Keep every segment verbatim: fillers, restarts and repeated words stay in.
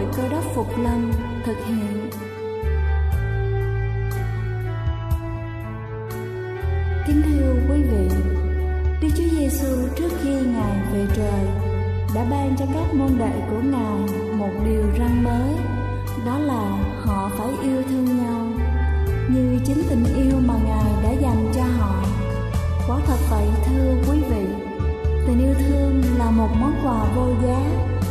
hội Cơ Đốc Phục Lâm thực hiện. Kính thưa quý vị, Đức Chúa Giê-xu trước khi Ngài về trời đã ban cho các môn đệ của Ngài một điều răn mới, đó là họ phải yêu thương nhau như chính tình yêu mà Ngài đã dành cho họ. Quả thật vậy thưa quý vị, tình yêu thương là một món quà vô giá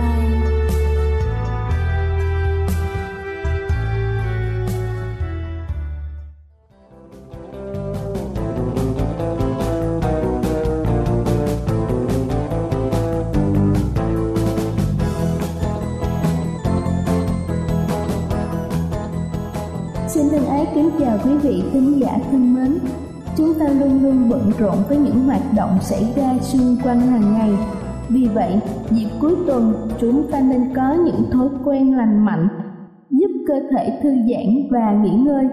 nay. Xin thân ái kính chào quý vị khán giả thân mến. Chúng ta luôn luôn bận rộn với những hoạt động xảy ra xung quanh hàng ngày. Vì vậy, dịp cuối tuần chúng ta nên có những thói quen lành mạnh, giúp cơ thể thư giãn và nghỉ ngơi.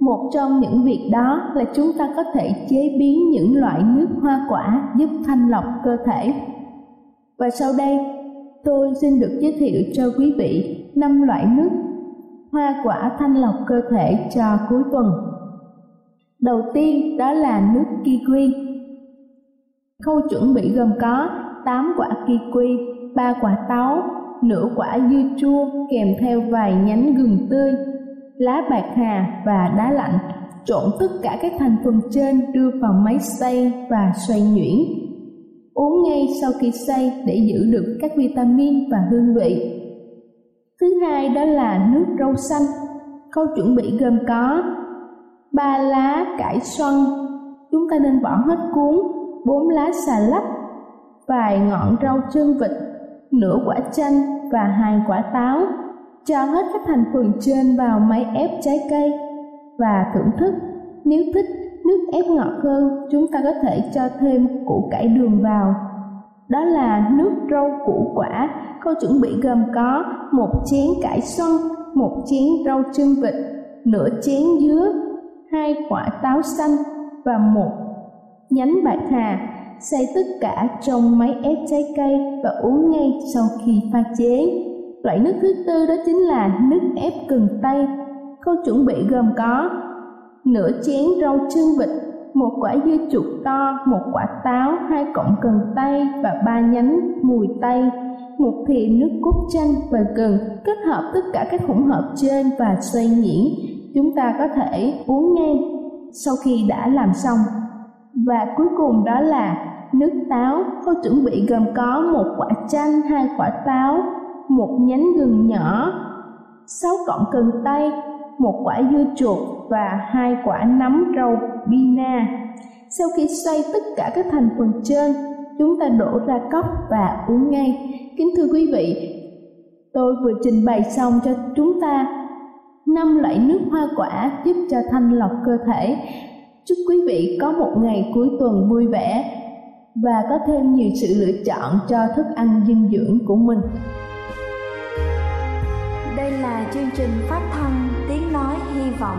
Một trong những việc đó là chúng ta có thể chế biến những loại nước hoa quả giúp thanh lọc cơ thể. Và sau đây, tôi xin được giới thiệu cho quý vị năm loại nước hoa quả thanh lọc cơ thể cho cuối tuần. Đầu tiên đó là nước kiwi. Khâu chuẩn bị gồm có tám quả kiwi, ba quả táo, nửa quả dưa chua kèm theo vài nhánh gừng tươi, lá bạc hà và đá lạnh. Trộn tất cả các thành phần trên đưa vào máy xay và xoay nhuyễn. Uống ngay sau khi xay để giữ được các vitamin và hương vị. Thứ hai đó là nước rau xanh. Khâu chuẩn bị gồm có ba lá cải xoăn, chúng ta nên bỏ hết cuống, bốn lá xà lách, vài ngọn rau chân vịt, nửa quả chanh và hai quả táo. Cho hết các thành phần trên vào máy ép trái cây và thưởng thức. Nếu thích nước ép ngọt hơn, chúng ta có thể cho thêm củ cải đường vào. Đó là nước rau củ quả. Khâu chuẩn bị gồm có một chén cải xoăn, một chén rau chân vịt, nửa chén dứa, hai quả táo xanh và một nhánh bạc hà. Xay tất cả trong máy ép trái cây và uống ngay sau khi pha chế. Loại nước thứ tư đó chính là nước ép cần tây. Khâu chuẩn bị gồm có nửa chén rau chân vịt, một quả dưa chuột to, một quả táo, hai cọng cần tây và ba nhánh mùi tây, một thìa nước cốt chanh và gừng. Kết hợp tất cả các hỗn hợp trên và xoay nhuyễn. Chúng ta có thể uống ngay sau khi đã làm xong. Và cuối cùng đó là nước táo. Khâu chuẩn bị gồm có một quả chanh, hai quả táo, một nhánh gừng nhỏ, sáu cọng cần tây, một quả dưa chuột và hai quả nấm rau bina. Sau khi xoay tất cả các thành phần trên, chúng ta đổ ra cốc và uống ngay. Kính thưa quý vị, tôi vừa trình bày xong cho chúng ta năm loại nước hoa quả giúp cho thanh lọc cơ thể. Chúc quý vị có một ngày cuối tuần vui vẻ và có thêm nhiều sự lựa chọn cho thức ăn dinh dưỡng của mình. Đây là chương trình phát thanh Tiếng nói hy vọng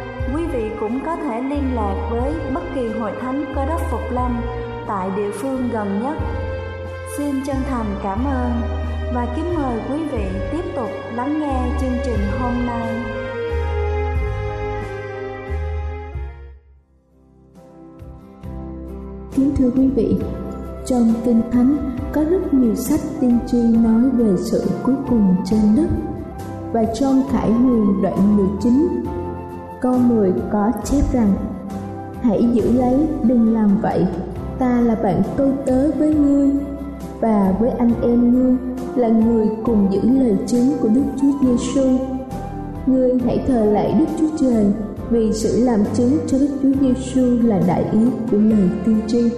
quý vị cũng có thể liên lạc với bất kỳ hội thánh Cơ Đốc Phục Lâm tại địa phương gần nhất. Xin chân thành cảm ơn và kính mời quý vị tiếp tục lắng nghe chương trình hôm nay. Kính thưa quý vị, trong Kinh Thánh có rất nhiều sách tiên tri nói về sự cuối cùng trên đất. Và trong Khải Huyền đoạn mười chín, câu mười có chép rằng: Hãy giữ lấy, đừng làm vậy, ta là bạn tôi tớ với ngươi và với anh em ngươi, là người cùng giữ lời chứng của Đức Chúa Giê-xu. Ngươi hãy thờ lạy Đức Chúa Trời, vì sự làm chứng cho Đức Chúa Giê-xu là đại ý của lời tiên tri.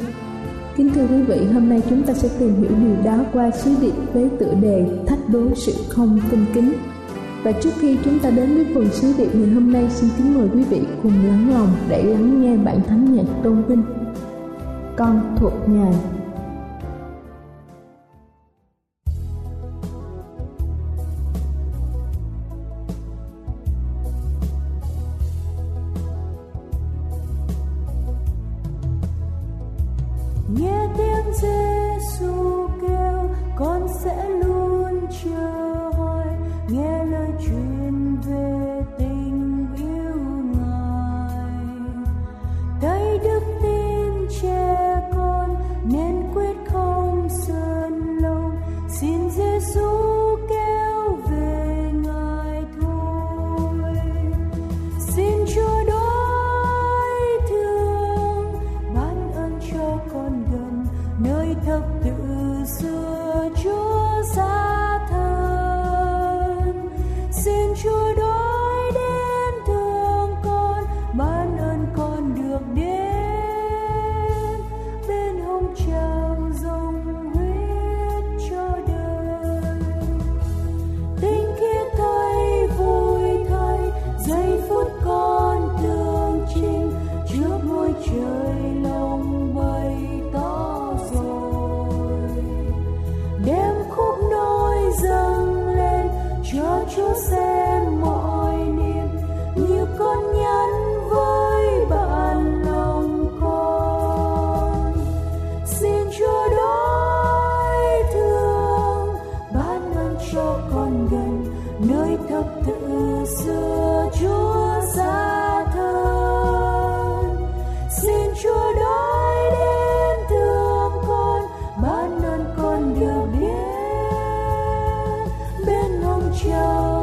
Kính thưa quý vị, hôm nay chúng ta sẽ tìm hiểu điều đó qua sứ điệp với tựa đề Thách đố sự không tin kính. Và trước khi chúng ta đến với phần sứ điệp ngày hôm nay, xin kính mời quý vị cùng lắng lòng để lắng nghe bản thánh nhạc tôn vinh Con thuộc Ngài. Nghe tiếng Giê-xu kêu, con sẽ luôn chờ. Nghe lời truyền về tình yêu Ngài, thấy đức tin che con nên quyết không sơn lâu. Xin Giê-xu kéo về Ngài thôi. Xin Chúa đói thương ban ơn cho con gần nơi thập tự xưa Chúa ra. Xin Chúa đói đến thương con, ban ơn con được đến bên hồng tràng dòng huyết cho đời. Tinh khiết thay vui thay giây phút con tương trình trước ngôi trời lòng bày tỏ rồi. Đêm khúc nối dâng lên cho Chúa xem mọi niềm như con nhắn với bạn lòng con. Xin Chúa đói thương ban ơn cho con gần nơi thập tự xưa Chúa ra thân. Xin Chúa đói đến thương con, ban ơn con được biết bên hồng trần.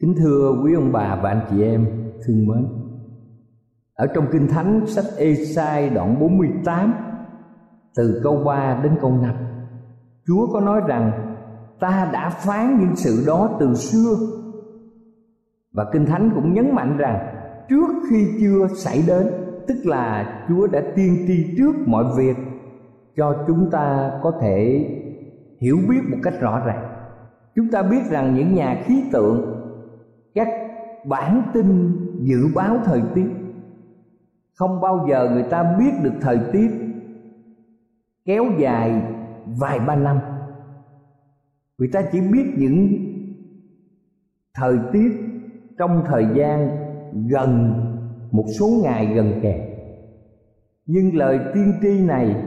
Kính thưa quý ông bà và anh chị em thương mến, ở trong Kinh Thánh sách Ê-sai đoạn bốn mươi tám từ câu ba đến câu năm, Chúa có nói rằng ta đã phán những sự đó từ xưa. Và Kinh Thánh cũng nhấn mạnh rằng trước khi chưa xảy đến, tức là Chúa đã tiên tri trước mọi việc cho chúng ta có thể hiểu biết một cách rõ ràng. Chúng ta biết rằng những nhà khí tượng, các bản tin dự báo thời tiết, không bao giờ người ta biết được thời tiết kéo dài vài ba năm. Người ta chỉ biết những thời tiết trong thời gian gần một số ngày gần kề. Nhưng lời tiên tri này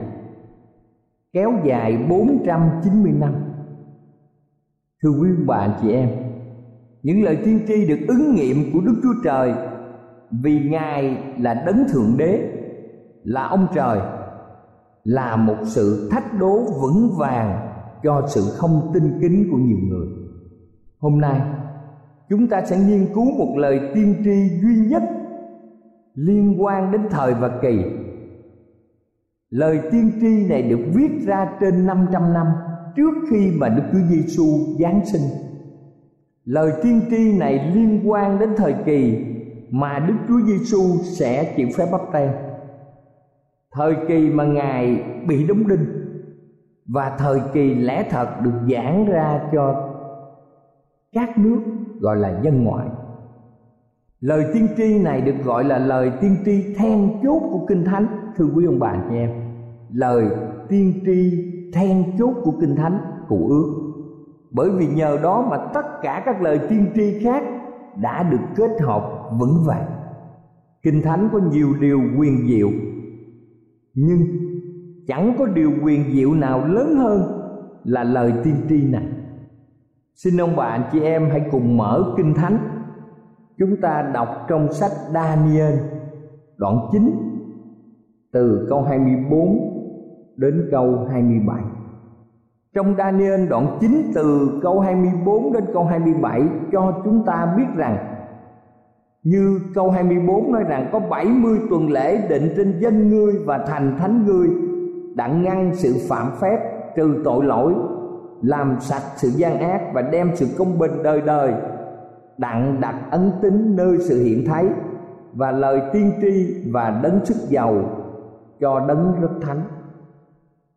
kéo dài bốn trăm chín mươi năm. Thưa quý bạn chị em, những lời tiên tri được ứng nghiệm của Đức Chúa Trời, vì Ngài là Đấng Thượng Đế, là ông Trời, là một sự thách đố vững vàng cho sự không tin kính của nhiều người. Hôm nay chúng ta sẽ nghiên cứu một lời tiên tri duy nhất liên quan đến thời và kỳ. Lời tiên tri này được viết ra trên năm trăm năm trước khi mà Đức Chúa Giê-xu giáng sinh. Lời tiên tri này liên quan đến thời kỳ mà Đức Chúa Giê-xu sẽ chịu phép báp têm, thời kỳ mà Ngài bị đóng đinh, và thời kỳ lẽ thật được giảng ra cho các nước gọi là dân ngoại. Lời tiên tri này được gọi là lời tiên tri then chốt của Kinh Thánh. Thưa quý ông bà chị em, lời tiên tri then chốt của Kinh Thánh, Cựu Ước, bởi vì nhờ đó mà tất cả các lời tiên tri khác đã được kết hợp vững vàng. Kinh Thánh có nhiều điều huyền diệu, nhưng chẳng có điều huyền diệu nào lớn hơn là lời tiên tri này. Xin ông bà anh chị em hãy cùng mở Kinh Thánh. Chúng ta đọc trong sách Daniel đoạn chín từ câu hai mươi bốn đến câu hai mươi bảy. Trong Daniel đoạn chín từ câu hai mươi bốn đến câu hai mươi bảy cho chúng ta biết rằng, như câu hai mươi bốn nói rằng, có bảy mươi tuần lễ định trên dân ngươi và thành thánh ngươi, đặng ngăn sự phạm phép, trừ tội lỗi, làm sạch sự gian ác, và đem sự công bình đời đời, đặng đặt ấn tín nơi sự hiện thấy, và lời tiên tri và đấng sức dầu cho đấng rất thánh.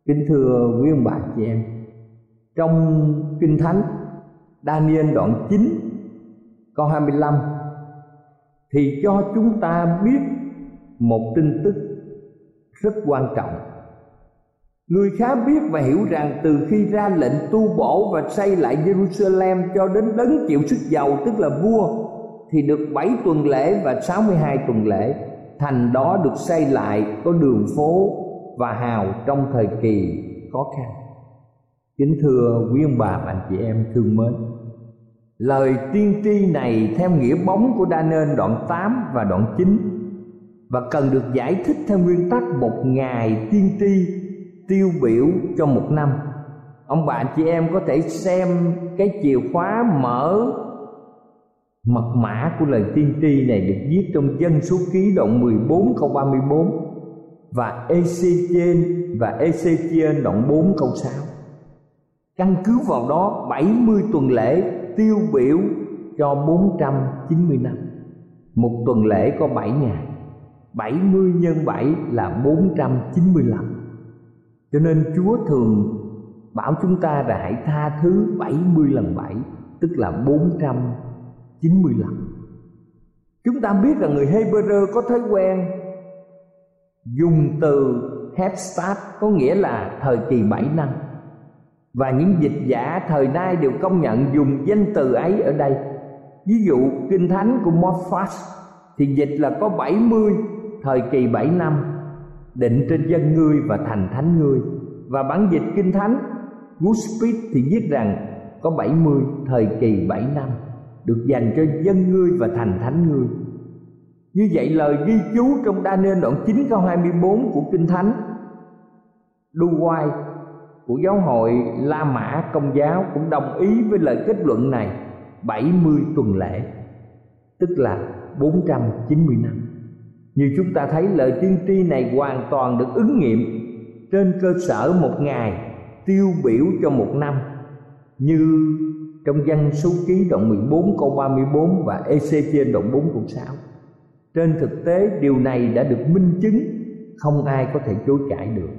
Kính thưa quý ông bà chị em, trong Kinh Thánh Daniel đoạn chín câu hai mươi lăm thì cho chúng ta biết một tin tức rất quan trọng. Người khá biết và hiểu rằng, từ khi ra lệnh tu bổ và xây lại Jerusalem cho đến đấng chịu sức dầu, tức là vua, thì được bảy tuần lễ và sáu mươi hai tuần lễ. Thành đó được xây lại, có đường phố và hào trong thời kỳ khó khăn. Kính thưa quý ông bà và anh chị em thương mến, lời tiên tri này theo nghĩa bóng của Daniel đoạn tám và đoạn chín, và cần được giải thích theo nguyên tắc một ngày tiên tri tiêu biểu cho một năm. Ông bà chị em có thể xem cái chìa khóa mở mật mã của lời tiên tri này được viết trong Dân Số Ký đoạn mười bốn câu ba mươi bốn, và Ê-xê-chi-ên và Ê-sai đoạn bốn câu sáu. Căn cứ vào đó, bảy mươi tuần lễ tiêu biểu cho bốn trăm chín mươi năm. Một tuần lễ có bảy ngày, bảy mươi nhân bảy là bốn trăm chín mươi lăm. Cho nên Chúa thường bảo chúng ta là hãy tha thứ bảy mươi lần bảy, tức là bốn trăm chín mươi lần. Chúng ta biết là người Hebrew có thói quen dùng từ head start, có nghĩa là thời kỳ bảy năm, và những dịch giả thời nay đều công nhận dùng danh từ ấy ở đây. Ví dụ Kinh Thánh của Moffat thì dịch là có bảy mươi thời kỳ bảy năm định trên dân ngươi và thành thánh ngươi, và bản dịch Kinh Thánh Goodspeed thì viết rằng có bảy mươi thời kỳ bảy năm được dành cho dân ngươi và thành thánh ngươi. Như vậy, lời ghi chú trong Daniel đoạn chín câu hai mươi bốn của Kinh Thánh Duway của Giáo hội La Mã Công giáo cũng đồng ý với lời kết luận này: bảy mươi tuần lễ, tức là bốn trăm chín mươi năm. Như chúng ta thấy, lời tiên tri này hoàn toàn được ứng nghiệm trên cơ sở một ngày tiêu biểu cho một năm, như trong Dân Số Ký đoạn mười bốn câu ba mươi bốn và Ê-xê-chi-ên đoạn bốn câu sáu. Trên thực tế, điều này đã được minh chứng, không ai có thể chối cãi được.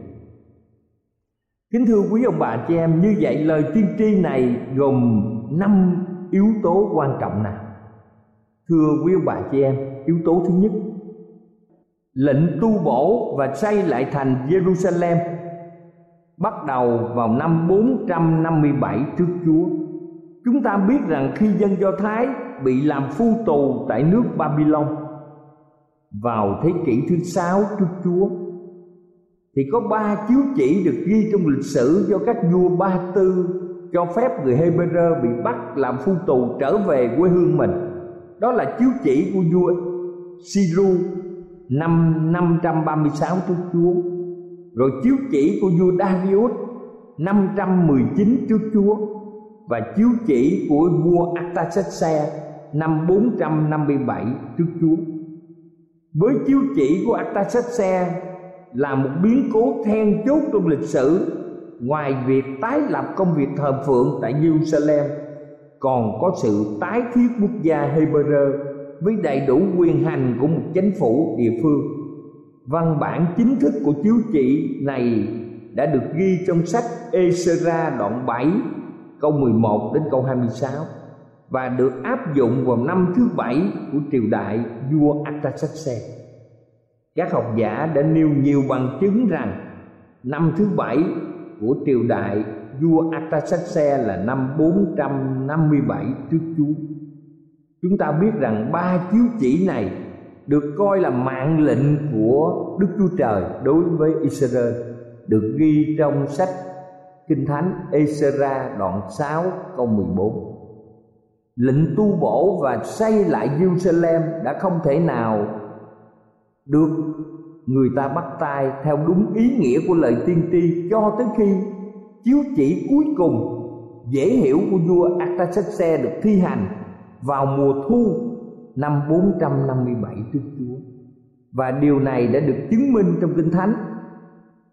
Kính thưa quý ông bà chị em, như vậy lời tiên tri này gồm năm yếu tố quan trọng nào? Thưa quý ông bà chị em, yếu tố thứ nhất, lệnh tu bổ và xây lại thành Jerusalem bắt đầu vào năm bốn trăm năm mươi bảy trước Chúa. Chúng ta biết rằng khi dân Do Thái bị làm phu tù tại nước Babylon. Vào thế kỷ thứ sáu trước Chúa thì có ba chiếu chỉ được ghi trong lịch sử do các vua Ba Tư cho phép người Hê-bơ-rơ bị bắt làm phu tù trở về quê hương mình. Đó là chiếu chỉ của vua Cyrus năm năm trăm ba mươi sáu trước Chúa, rồi chiếu chỉ của vua Darius năm trăm mười chín trước Chúa, và chiếu chỉ của vua Artaxerxes năm bốn trăm năm mươi bảy trước Chúa. Với chiếu chỉ của Artaxerxes là một biến cố then chốt trong lịch sử. Ngoài việc tái lập công việc thờ phượng tại Jerusalem, còn có sự tái thiết quốc gia Hê-bơ-rơ với đầy đủ quyền hành của một chính phủ địa phương. Văn bản chính thức của chiếu chỉ này đã được ghi trong sách Ezra đoạn bảy câu mười một đến câu hai mươi sáu, và được áp dụng vào năm thứ bảy của triều đại vua Artaxerxes. Các học giả đã nêu nhiều bằng chứng rằng năm thứ bảy của triều đại vua Artaxerxes là năm bốn trăm năm mươi bảy trước Chúa. Chúng ta biết rằng ba chiếu chỉ này được coi là mạng lệnh của Đức Chúa Trời đối với Israel, được ghi trong sách Kinh Thánh Ê-sai đoạn sáu câu mười bốn. Lệnh tu bổ và xây lại Jerusalem đã không thể nào được người ta bắt tay theo đúng ý nghĩa của lời tiên tri cho tới khi chiếu chỉ cuối cùng dễ hiểu của vua Artaxerxes được thi hành vào mùa thu năm bốn trăm năm mươi bảy trước Chúa. Và điều này đã được chứng minh trong Kinh Thánh,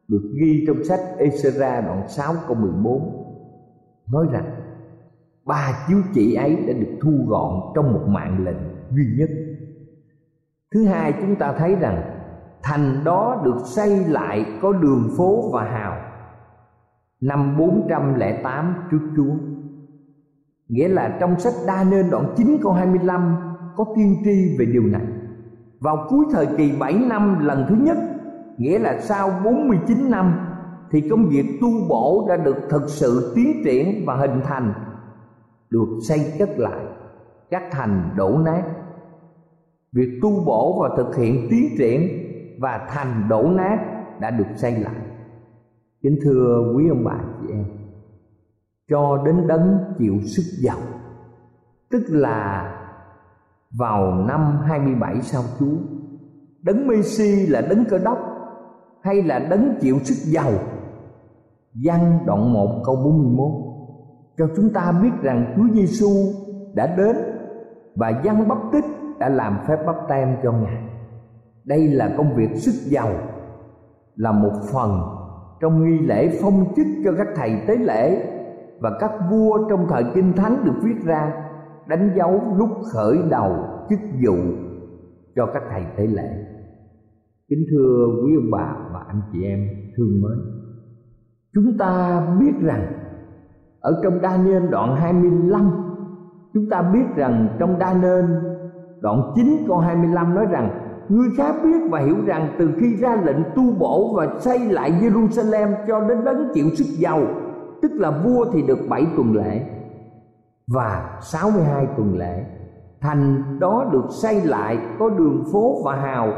được ghi trong sách Ê-sai đoạn sáu câu mười bốn, nói rằng ba chiếu chỉ ấy đã được thu gọn trong một mạng lệnh duy nhất. Thứ hai, chúng ta thấy rằng thành đó được xây lại có đường phố và hào năm bốn trăm lẻ tám trước Chúa. Nghĩa là trong sách Daniel đoạn chín câu hai mươi lăm có tiên tri về điều này. Vào cuối thời kỳ bảy năm lần thứ nhất, nghĩa là sau bốn mươi chín năm, thì công việc tu bổ đã được thực sự tiến triển và hình thành, được xây cất lại, các thành đổ nát. Việc tu bổ và thực hiện tiến triển và thành đổ nát đã được xây lại. Kính thưa quý ông bà chị em, cho đến đấng chịu sức giàu, tức là vào năm hai mươi bảy sau Chúa, đấng Mê-si là đấng Cơ Đốc hay là đấng chịu sức giàu? Giăng đoạn một câu bốn mươi mốt cho chúng ta biết rằng Chúa Giê-xu đã đến và Giăng Báp Tích đã làm phép báp tem cho Ngài. Đây là công việc sức giàu, là một phần trong nghi lễ phong chức cho các thầy tế lễ và các vua trong thời Kinh Thánh được viết ra, đánh dấu lúc khởi đầu chức vụ cho các thầy tế lễ. Kính thưa quý ông bà và anh chị em thương mến, chúng ta biết rằng ở trong Daniel đoạn hai mươi lăm, chúng ta biết rằng trong Daniel đoạn chín câu hai mươi lăm nói rằng: ngươi khá biết và hiểu rằng từ khi ra lệnh tu bổ và xây lại Jerusalem cho đến đấng chịu sức giàu, tức là vua, thì được bảy tuần lễ và sáu mươi hai tuần lễ. Thành đó được xây lại có đường phố và hào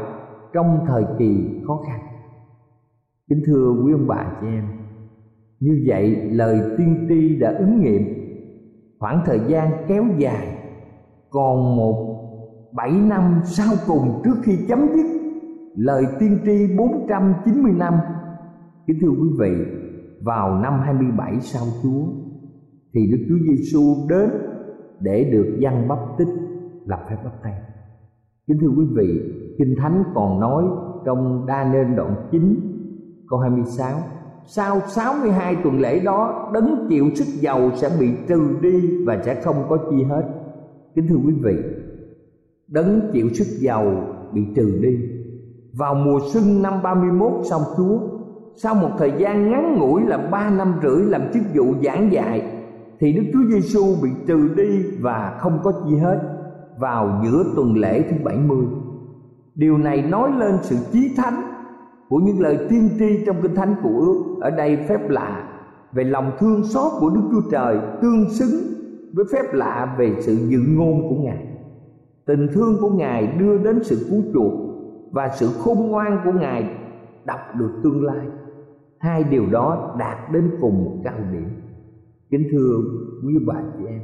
trong thời kỳ khó khăn. Kính thưa quý ông bà chị em, như vậy lời tiên tri đã ứng nghiệm. Khoảng thời gian kéo dài, còn một bảy năm sau cùng trước khi chấm dứt lời tiên tri bốn trăm chín mươi năm. Kính thưa quý vị, vào năm hai mươi bảy sau Chúa thì Đức Chúa Giê-xu đến để được Giăng Báp Tích làm phép báp têm. Kính thưa quý vị, Kinh Thánh còn nói trong Đa-nên đoạn chín câu hai mươi sáu: sau sáu mươi hai tuần lễ đó, đấng chịu sức giàu sẽ bị trừ đi và sẽ không có chi hết. Kính thưa quý vị, đấng chịu sức giàu bị trừ đi vào mùa xuân năm ba mươi mốt sau Chúa. Sau một thời gian ngắn ngủi là ba năm rưỡi làm chức vụ giảng dạy, thì Đức Chúa Giê-xu bị trừ đi và không có chi hết vào giữa tuần lễ thứ bảy mươi. Điều này nói lên sự chí thánh của những lời tiên tri trong Kinh Thánh của ước. Ở đây phép lạ về lòng thương xót của Đức Chúa Trời tương xứng với phép lạ về sự dự ngôn của Ngài. Tình thương của Ngài đưa đến sự cứu chuộc, và sự khôn ngoan của Ngài đọc được tương lai. Hai điều đó đạt đến cùng một cao điểm. Kính thưa quý bà chị em,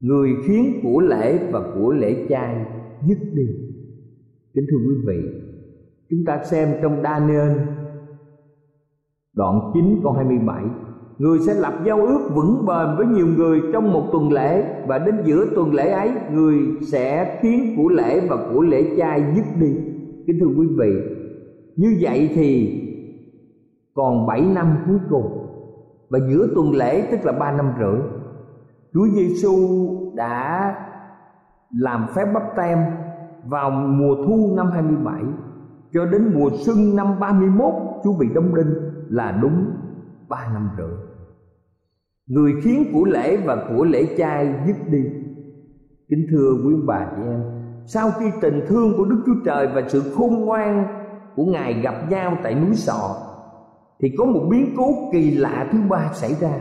người khiến của lễ và của lễ chay dứt đi. Kính thưa quý vị, chúng ta xem trong Daniel đoạn chín câu hai mươi bảy, người sẽ lập giao ước vững bền với nhiều người trong một tuần lễ, và đến giữa tuần lễ ấy người sẽ khiến của lễ và của lễ chay dứt đi. Kính thưa quý vị, như vậy thì còn bảy năm cuối cùng, và giữa tuần lễ tức là ba năm rưỡi. Chúa Giê-xu đã làm phép báp têm vào mùa thu năm hai mươi bảy, cho đến mùa xuân năm ba mươi mốt Chúa bị đóng đinh, là đúng ba năm rưỡi. Người khiến của lễ và của lễ chay dứt đi. Kính thưa quý bà chị em, sau khi tình thương của Đức Chúa Trời và sự khôn ngoan của Ngài gặp nhau tại núi Sọ, thì có một biến cố kỳ lạ thứ ba xảy ra.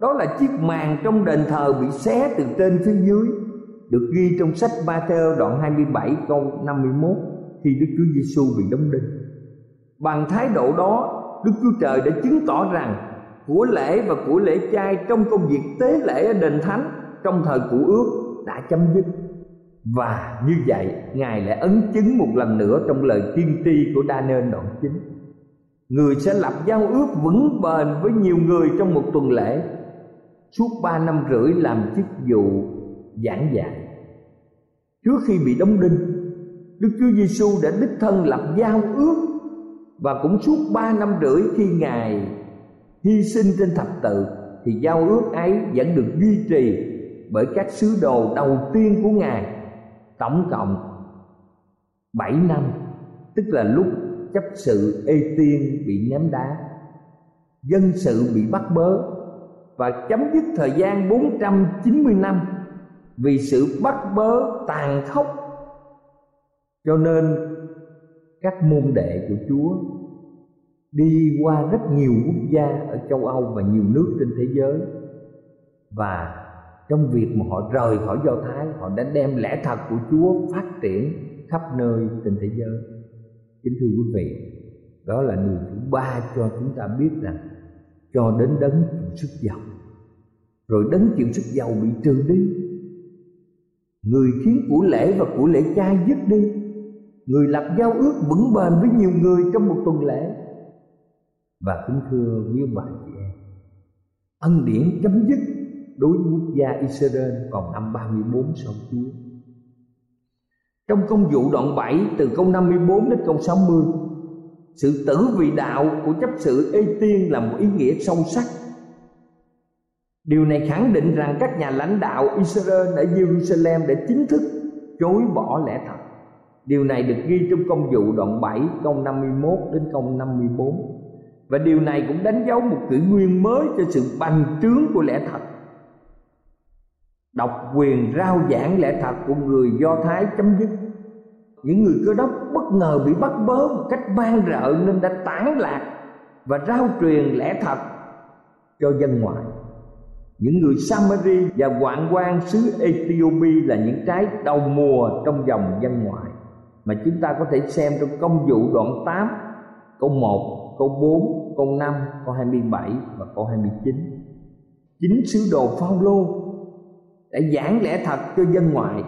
Đó là chiếc màn trong đền thờ bị xé từ trên phía dưới, được ghi trong sách Ma-thi-ơ đoạn hai mươi bảy câu năm mươi mốt, khi Đức Chúa Giê-xu bị đóng đinh. Bằng thái độ đó, Đức Chúa Trời đã chứng tỏ rằng của lễ và của lễ chay trong công việc tế lễ ở đền thánh trong thời cựu ước đã chấm dứt. Và như vậy, Ngài lại ấn chứng một lần nữa trong lời tiên tri của Daniel đoạn chín. Người sẽ lập giao ước vững bền với nhiều người trong một tuần lễ. Suốt ba năm rưỡi làm chức vụ giảng dạy, trước khi bị đóng đinh, Đức Chúa Giê-xu đã đích thân lập giao ước, và cũng suốt ba năm rưỡi khi Ngài hy sinh trên thập tự, thì giao ước ấy vẫn được duy trì bởi các sứ đồ đầu tiên của Ngài, tổng cộng bảy năm, tức là lúc chấp sự Ê-tiên bị ném đá, dân sự bị bắt bớ, và chấm dứt thời gian bốn trăm chín mươi năm vì sự bắt bớ tàn khốc. Cho nên các môn đệ của Chúa đi qua rất nhiều quốc gia ở châu Âu và nhiều nước trên thế giới, và trong việc mà họ rời khỏi Do Thái, họ đã đem lẽ thật của Chúa phát triển khắp nơi trên thế giới. Kính thưa quý vị, đó là điều thứ ba cho chúng ta biết rằng cho đến đấng chịu sức giàu, rồi đấng chịu sức giàu bị trừ đi, người khiến của lễ và của lễ chay dứt đi, người lập giao ước vững bền với nhiều người trong một tuần lễ. Và kính thưa quý bà chị em, ân điển chấm dứt đối với quốc gia Israel vào năm ba mươi tư sau Chúa. Trong công vụ đoạn bảy từ câu năm mươi tư đến câu sáu mươi, sự tử vì đạo của chấp sự Ê-tiên là một ý nghĩa sâu sắc. Điều này khẳng định rằng các nhà lãnh đạo Israel ở Jerusalem đã chính thức chối bỏ lẽ thật. Điều này được ghi trong công vụ đoạn bảy câu năm mươi mốt đến câu năm mươi tư. Và điều này cũng đánh dấu một kỷ nguyên mới cho sự bành trướng của lẽ thật. Độc quyền rao giảng lẽ thật của người Do Thái chấm dứt. Những người Cơ Đốc bất ngờ bị bắt bớ một cách man rợ nên đã tản lạc và rao truyền lẽ thật cho dân ngoại. Những người Samari và hoạn quan xứ Ethiopia là những trái đầu mùa trong dòng dân ngoại, mà chúng ta có thể xem trong công vụ đoạn tám câu một, câu bốn, câu năm, câu hai mươi bảy và câu hai mươi chín. Chính sứ đồ Phaolô đã giảng lẽ thật cho dân ngoại,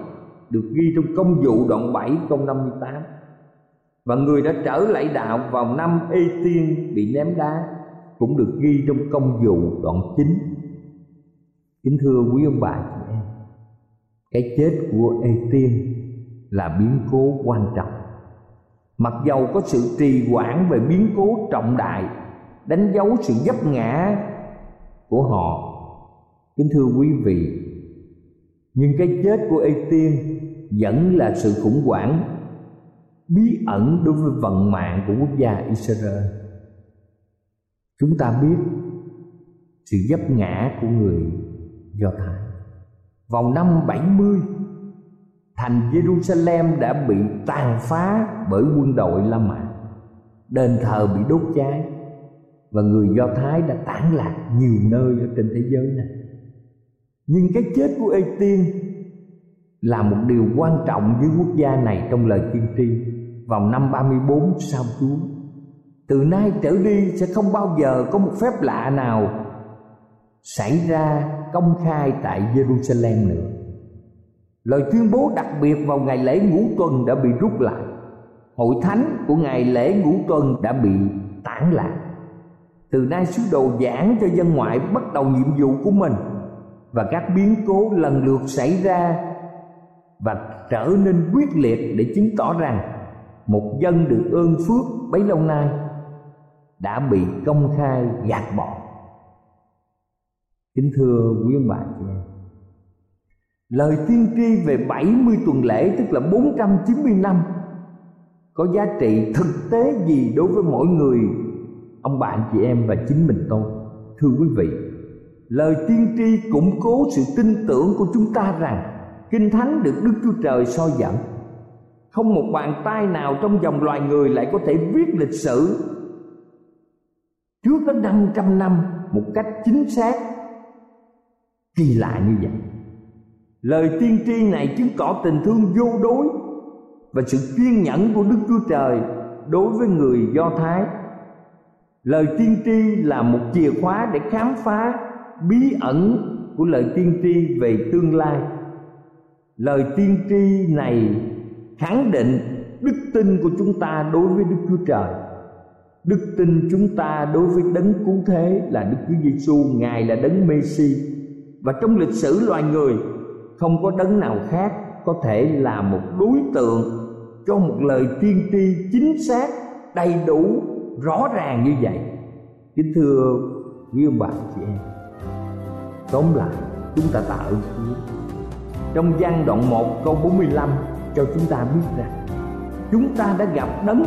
được ghi trong công vụ đoạn bảy câu năm mươi tám. Và người đã trở lại đạo vào năm Ê-tiên bị ném đá, cũng được ghi trong công vụ đoạn chín. Kính thưa quý ông bà chị em, cái chết của Ê-tiên là biến cố quan trọng. Mặc dầu có sự trì hoãn về biến cố trọng đại, đánh dấu sự vấp ngã của họ. Kính thưa quý vị, nhưng cái chết của Ê-tiên vẫn là sự khủng hoảng bí ẩn đối với vận mạng của quốc gia Israel. Chúng ta biết sự vấp ngã của người Do Thái. Vào năm bảy mươi, thành Jerusalem đã bị tàn phá bởi quân đội La Mã. Đền thờ bị đốt cháy, và người Do Thái đã tản lạc nhiều nơi ở trên thế giới này. Nhưng cái chết của Ê-tiên là một điều quan trọng với quốc gia này trong lời tiên tri vào năm ba mươi bốn sau Chúa. Từ nay trở đi sẽ không bao giờ có một phép lạ nào xảy ra công khai tại Jerusalem nữa. Lời tuyên bố đặc biệt vào ngày lễ ngũ tuần đã bị rút lại. Hội thánh của ngày lễ ngũ tuần đã bị tản lạc. Từ nay sứ đồ giảng cho dân ngoại bắt đầu nhiệm vụ của mình, và các biến cố lần lượt xảy ra và trở nên quyết liệt để chứng tỏ rằng một dân được ơn phước bấy lâu nay đã bị công khai gạt bỏ. Kính thưa quý ông bà chị em, lời tiên tri về bảy mươi tuần lễ, tức là bốn trăm chín mươi năm, có giá trị thực tế gì đối với mỗi người ông bà anh chị em và chính mình tôi? Thưa quý vị, lời tiên tri củng cố sự tin tưởng của chúng ta rằng Kinh Thánh được Đức Chúa Trời soi dẫn. Không một bàn tay nào trong dòng loài người lại có thể viết lịch sử trước đến năm trăm năm một cách chính xác kỳ lạ như vậy. Lời tiên tri này chứng tỏ tình thương vô đối và sự kiên nhẫn của Đức Chúa Trời đối với người Do Thái. Lời tiên tri là một chìa khóa để khám phá bí ẩn của lời tiên tri về tương lai. Lời tiên tri này khẳng định đức tin của chúng ta đối với Đức Chúa Trời. Đức tin chúng ta đối với đấng cứu thế là Đức Chúa Giê-xu, Ngài là đấng Mê-si. Và trong lịch sử loài người, không có đấng nào khác có thể là một đối tượng cho một lời tiên tri chính xác, đầy đủ, rõ ràng như vậy. Kính thưa quý ông bà chị em, tóm lại chúng ta tạ ơn Chúa. Trong Giăng đoạn một câu bốn mươi lăm cho chúng ta biết rằng chúng ta đã gặp đấng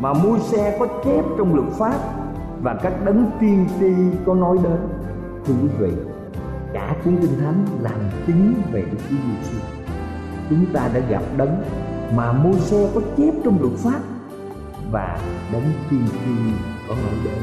mà Môi-se có chép trong luật pháp và các đấng tiên tri có nói đến. Thưa quý vị, cả cuốn Kinh Thánh làm chứng về Đức Chúa Giê-xu. Chúng ta đã gặp đấng mà Môi-se có chép trong luật pháp và đấng tiên tri có nói đến.